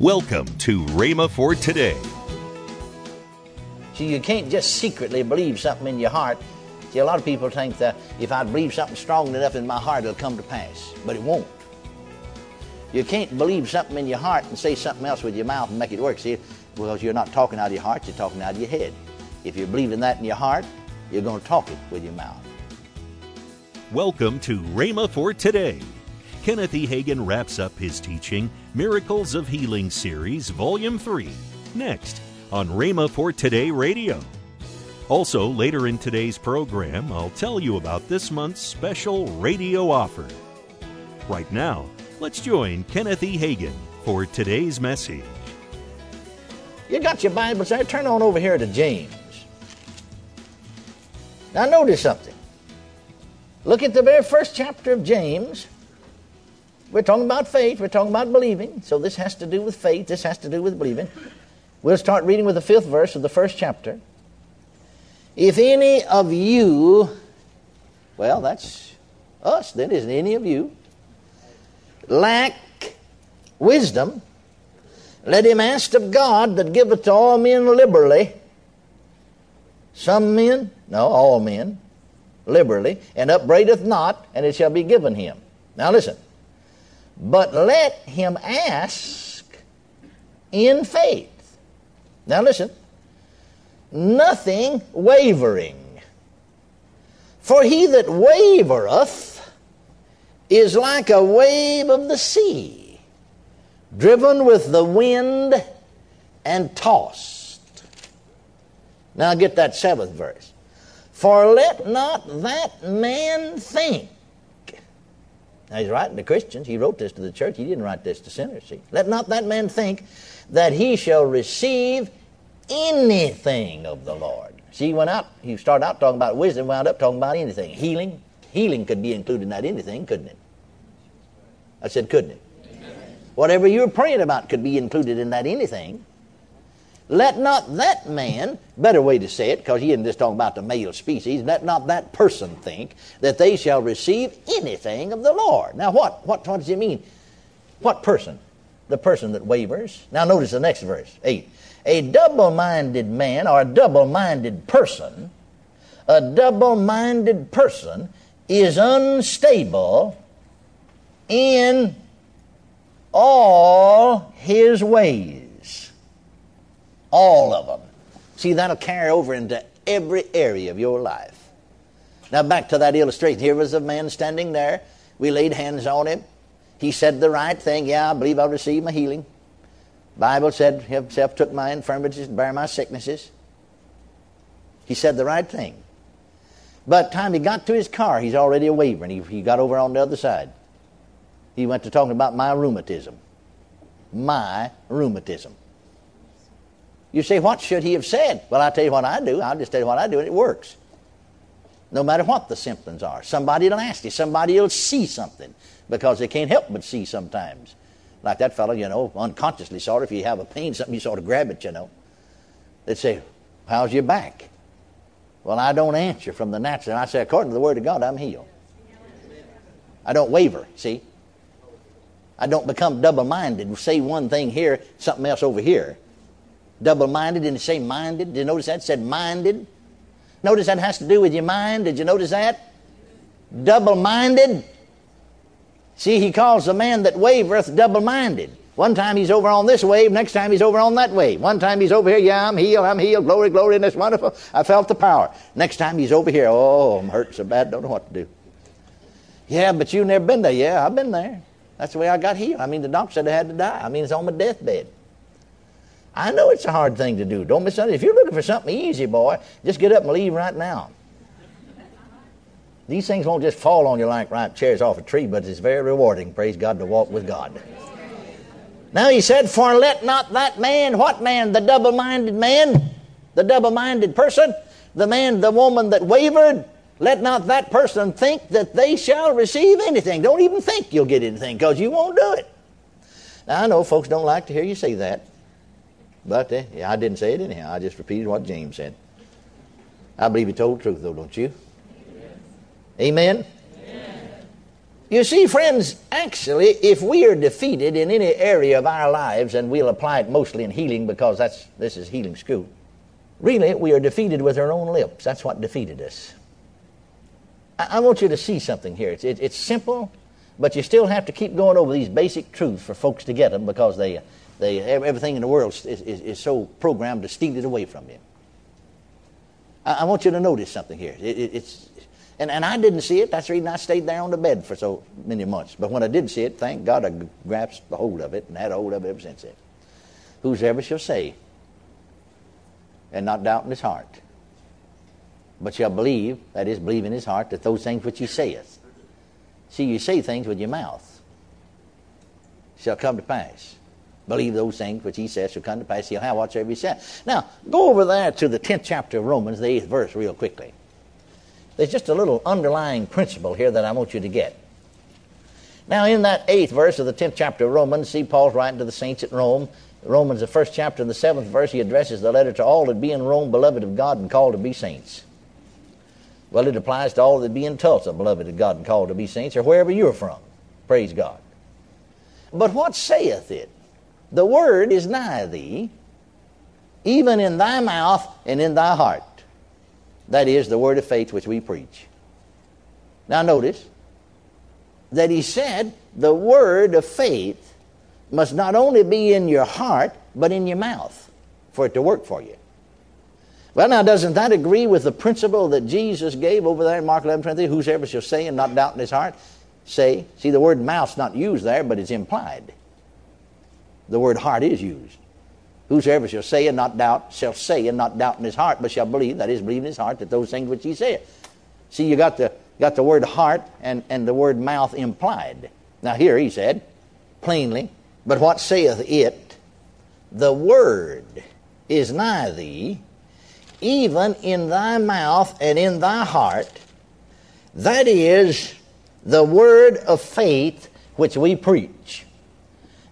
Welcome to Rhema for Today. So you can't just secretly believe something in your heart. See, a lot of people think that if I believe something strong enough in my heart, it'll come to pass, but it won't. You can't believe something in your heart and say something else with your mouth and make it work, see, because you're not talking out of your heart, you're talking out of your head. If you're believing that in your heart, you're going to talk it with your mouth. Welcome to Rhema for Today. Kenneth E. Hagin wraps up his teaching, Miracles of Healing Series, Volume 3, next on Rhema for Today Radio. Also, later in today's program, I'll tell you about this month's special radio offer. Right now, let's join Kenneth E. Hagin for today's message. You got your Bibles there? Turn on over here to James. Now notice something. Look at the very first chapter of James. We're talking about faith. We're talking about believing. So this has to do with faith. This has to do with believing. We'll start reading with the 5th verse of the 1st chapter. If any of you, well, that's us then, isn't it? Any of you lack wisdom, let him ask of God that giveth to all men liberally. Some men, no, all men, liberally, and upbraideth not, and it shall be given him. Now listen. But let him ask in faith. Now listen. Nothing wavering. For he that wavereth is like a wave of the sea, driven with the wind and tossed. Now get that 7th verse. For let not that man think. Now he's writing to Christians. He wrote this to the church. He didn't write this to sinners. See? Let not that man think that he shall receive anything of the Lord. See, he started out talking about wisdom, wound up talking about anything. Healing. Healing could be included in that anything, couldn't it? I said, couldn't it? Amen. Whatever you're praying about could be included in that anything. Let not that man, better way to say it, because he isn't just talking about the male species, let not that person think that they shall receive anything of the Lord. Now what does he mean? What person? The person that wavers. Now notice the next verse, 8. A double-minded man, or a double-minded person, is unstable in all his ways. All of them. See, that'll carry over into every area of your life. Now back to that illustration. Here was a man standing there. We laid hands on him. He said the right thing. Yeah, I believe I'll receive my healing. Bible said himself took my infirmities and bare my sicknesses. He said the right thing. But time he got to his car, he's already a wavering. He got over on the other side. He went to talking about my rheumatism. My rheumatism. You say, what should he have said? Well, I'll tell you what I do. I'll just tell you what I do, and it works. No matter what the symptoms are. Somebody will ask you. Somebody will see something because they can't help but see sometimes. Like that fellow, you know, unconsciously sort of, if you have a pain, something you sort of grab it, you know. They'd say, how's your back? Well, I don't answer from the natural. I say, according to the Word of God, I'm healed. I don't waver, see? I don't become double-minded. Say one thing here, something else over here. Double-minded didn't say minded. Did you notice that? It said minded. Notice that has to do with your mind. Did you notice that? Double-minded. See, he calls the man that wavereth double-minded. One time he's over on this wave, next time he's over on that wave. One time he's over here, yeah, I'm healed, glory, glory, and it's wonderful. I felt the power. Next time he's over here, oh, I'm hurt so bad, don't know what to do. Yeah, but you've never been there. Yeah, I've been there. That's the way I got healed. I mean, the doctor said I had to die. I mean, it's on my deathbed. I know it's a hard thing to do. Don't misunderstand. If you're looking for something easy, boy, just get up and leave right now. These things won't just fall on you like ripe cherries off a tree, but it's very rewarding, praise God, to walk with God. Now he said, for let not that man, what man? The double-minded man, the double-minded person, the man, the woman that wavered, let not that person think that they shall receive anything. Don't even think you'll get anything, because you won't do it. Now I know folks don't like to hear you say that, but yeah, I didn't say it anyhow. I just repeated what James said. I believe he told the truth, though, don't you? Amen? Amen. You see, friends, actually, if we are defeated in any area of our lives, and we'll apply it mostly in healing because this is healing school, really, we are defeated with our own lips. That's what defeated us. I want you to see something here. It's simple, but you still have to keep going over these basic truths for folks to get them, because they everything in the world is so programmed to steal it away from you. I want you to notice something here. And I didn't see it. That's the reason I stayed there on the bed for so many months. But when I did see it, thank God I grasped a hold of it and had a hold of it ever since then. Whosoever shall say, and not doubt in his heart, but shall believe, that is, believe in his heart, that those things which he saith. See, you say things with your mouth shall come to pass. Believe those things which he says shall come to pass. He'll have whatsoever he says. Now, go over there to the 10th chapter of Romans, the 8th verse, real quickly. There's just a little underlying principle here that I want you to get. Now, in that 8th verse of the 10th chapter of Romans, see, Paul's writing to the saints at Rome. Romans, the 1st chapter and the 7th verse, he addresses the letter to all that be in Rome, beloved of God, and called to be saints. Well, it applies to all that be in Tulsa, beloved of God, and called to be saints, or wherever you're from. Praise God. But what saith it? The word is nigh thee, even in thy mouth and in thy heart. That is the word of faith which we preach. Now notice that he said the word of faith must not only be in your heart, but in your mouth for it to work for you. Well, now, doesn't that agree with the principle that Jesus gave over there in Mark 11:23? Whosoever shall say and not doubt in his heart, say. See, the word mouth's not used there, but it's implied. The word heart is used. Whosoever shall say and not doubt, shall say and not doubt in his heart, but shall believe, that is, believe in his heart, that those things which he saith. See, you got the word heart and the word mouth implied. Now here he said, plainly, but what saith it? The word is nigh thee, even in thy mouth and in thy heart. That is the word of faith which we preach.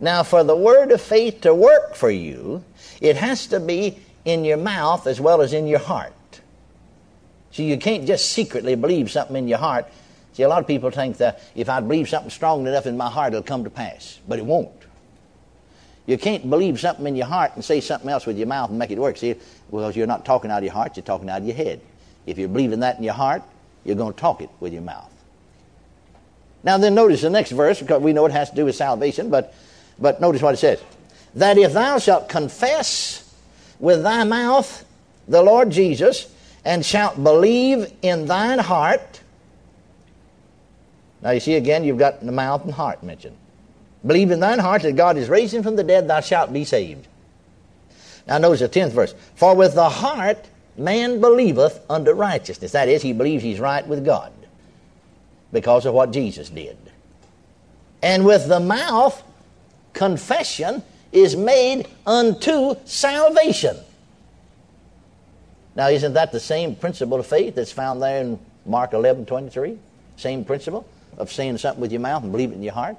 Now, for the word of faith to work for you, it has to be in your mouth as well as in your heart. So you can't just secretly believe something in your heart. See, a lot of people think that if I believe something strong enough in my heart, it'll come to pass. But it won't. You can't believe something in your heart and say something else with your mouth and make it work. See, well, you're not talking out of your heart, you're talking out of your head. If you're believing that in your heart, you're going to talk it with your mouth. Now then, notice the next verse, because we know it has to do with salvation, But notice what it says. That if thou shalt confess with thy mouth the Lord Jesus, and shalt believe in thine heart. Now you see again, you've got the mouth and heart mentioned. Believe in thine heart that God is raised him from the dead, thou shalt be saved. Now notice the 10th verse. For with the heart man believeth unto righteousness. That is, he believes he's right with God because of what Jesus did. And with the mouth confession is made unto salvation. Now, isn't that the same principle of faith that's found there in Mark 11:23? Same principle of saying something with your mouth and believing in your heart.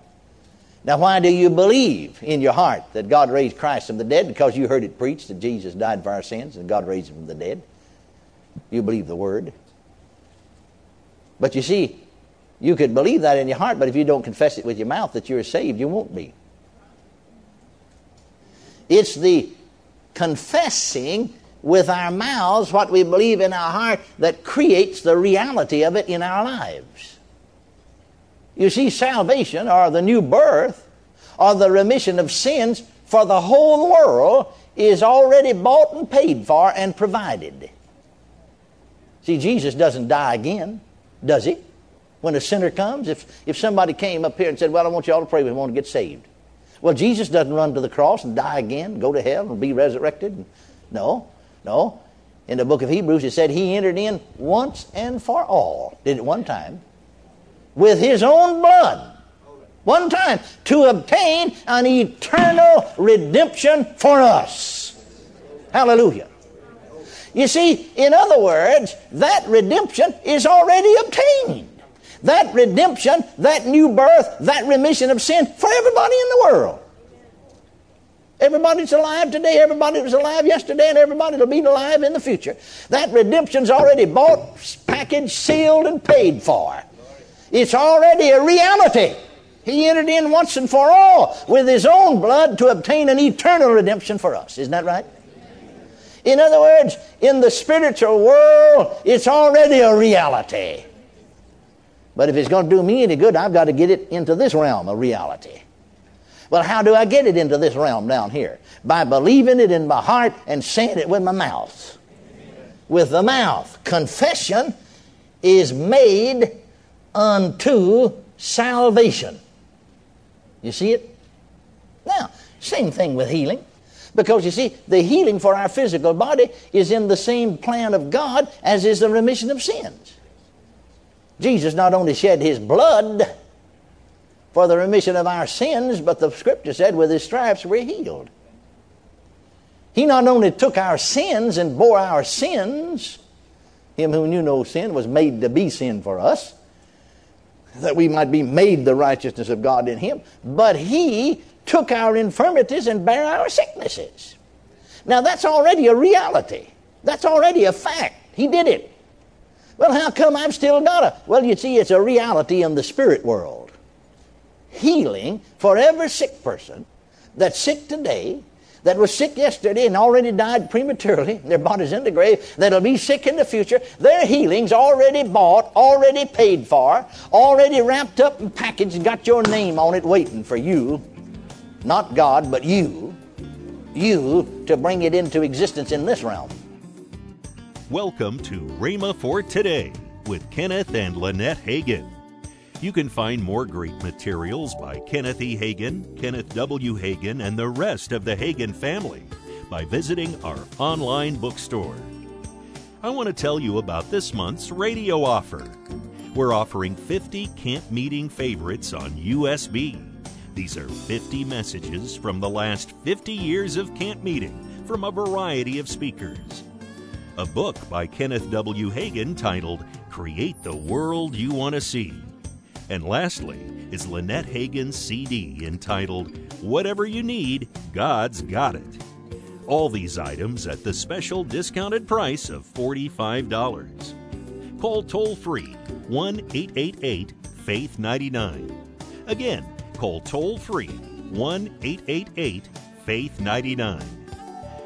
Now, why do you believe in your heart that God raised Christ from the dead? Because you heard it preached that Jesus died for our sins and God raised him from the dead. You believe the word. But you see, you could believe that in your heart, but if you don't confess it with your mouth that you're saved, you won't be. It's the confessing with our mouths what we believe in our heart that creates the reality of it in our lives. You see, salvation or the new birth or the remission of sins for the whole world is already bought and paid for and provided. See, Jesus doesn't die again, does he? When a sinner comes, if somebody came up here and said, well, I want you all to pray with me, I want to get saved. Well, Jesus doesn't run to the cross and die again, go to hell and be resurrected. No. In the book of Hebrews, it said he entered in once and for all. Did it one time. With his own blood. One time. To obtain an eternal redemption for us. Hallelujah. You see, in other words, that redemption is already obtained. That redemption, that new birth, that remission of sin for everybody in the world. Everybody that's alive today, everybody that was alive yesterday, and everybody that'll be alive in the future. That redemption's already bought, packaged, sealed, and paid for. It's already a reality. He entered in once and for all with his own blood to obtain an eternal redemption for us. Isn't that right? In other words, in the spiritual world, it's already a reality. But if it's going to do me any good, I've got to get it into this realm of reality. Well, how do I get it into this realm down here? By believing it in my heart and saying it with my mouth. With the mouth. Confession is made unto salvation. You see it? Now, same thing with healing. Because, you see, the healing for our physical body is in the same plan of God as is the remission of sins. Jesus not only shed his blood for the remission of our sins, but the scripture said with his stripes we're healed. He not only took our sins and bore our sins, him who knew no sin was made to be sin for us, that we might be made the righteousness of God in him, but he took our infirmities and bare our sicknesses. Now that's already a reality. That's already a fact. He did it. Well, how come I've still got it? Well, you see, it's a reality in the spirit world. Healing for every sick person that's sick today, that was sick yesterday and already died prematurely, their body's in the grave, that'll be sick in the future, their healing's already bought, already paid for, already wrapped up and packaged, got your name on it waiting for you, not God, but you to bring it into existence in this realm. Welcome to Rhema for Today with Kenneth and Lynette Hagin. You can find more great materials by Kenneth E. Hagin, Kenneth W. Hagin, and the rest of the Hagin family by visiting our online bookstore. I want to tell you about this month's radio offer. We're offering 50 camp meeting favorites on USB. These are 50 messages from the last 50 years of camp meeting from a variety of speakers. A book by Kenneth W. Hagin titled, Create the World You Want to See. And lastly is Lynette Hagin's CD entitled, Whatever You Need, God's Got It. All these items at the special discounted price of $45. Call toll-free 1-888-FAITH-99. Again, call toll-free 1-888-FAITH-99.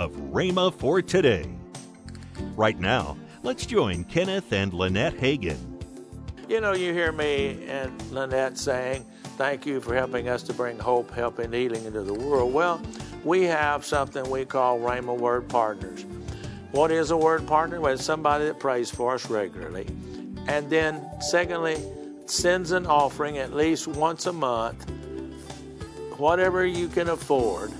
of Rhema for Today. Right now, let's join Kenneth and Lynette Hagin. You know, you hear me and Lynette saying, thank you for helping us to bring hope, help, and healing into the world. Well, we have something we call Rhema Word Partners. What is a Word Partner? Well, it's somebody that prays for us regularly. And then, secondly, sends an offering at least once a month, whatever you can afford,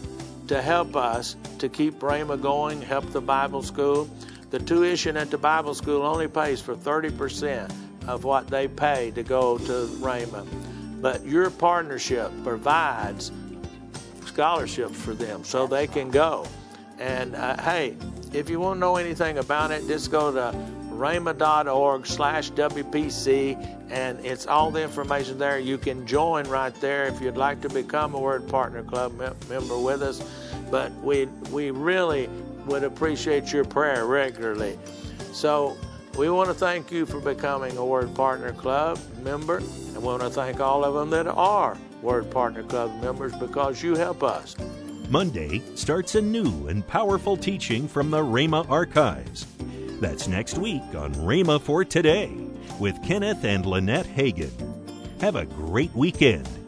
to help us to keep Rhema going, help the Bible school. The tuition at the Bible school only pays for 30% of what they pay to go to Rhema. But your partnership provides scholarships for them so they can go. And hey, if you want to know anything about it, just go to rhema.org/WPC, and it's all the information there. You can join right there if you'd like to become a Word Partner Club member with us. But we really would appreciate your prayer regularly. So we want to thank you for becoming a Word Partner Club member, and we want to thank all of them that are Word Partner Club members because you help us. Monday starts a new and powerful teaching from the Rhema Archives. That's next week on Rhema for Today with Kenneth and Lynette Hagin. Have a great weekend.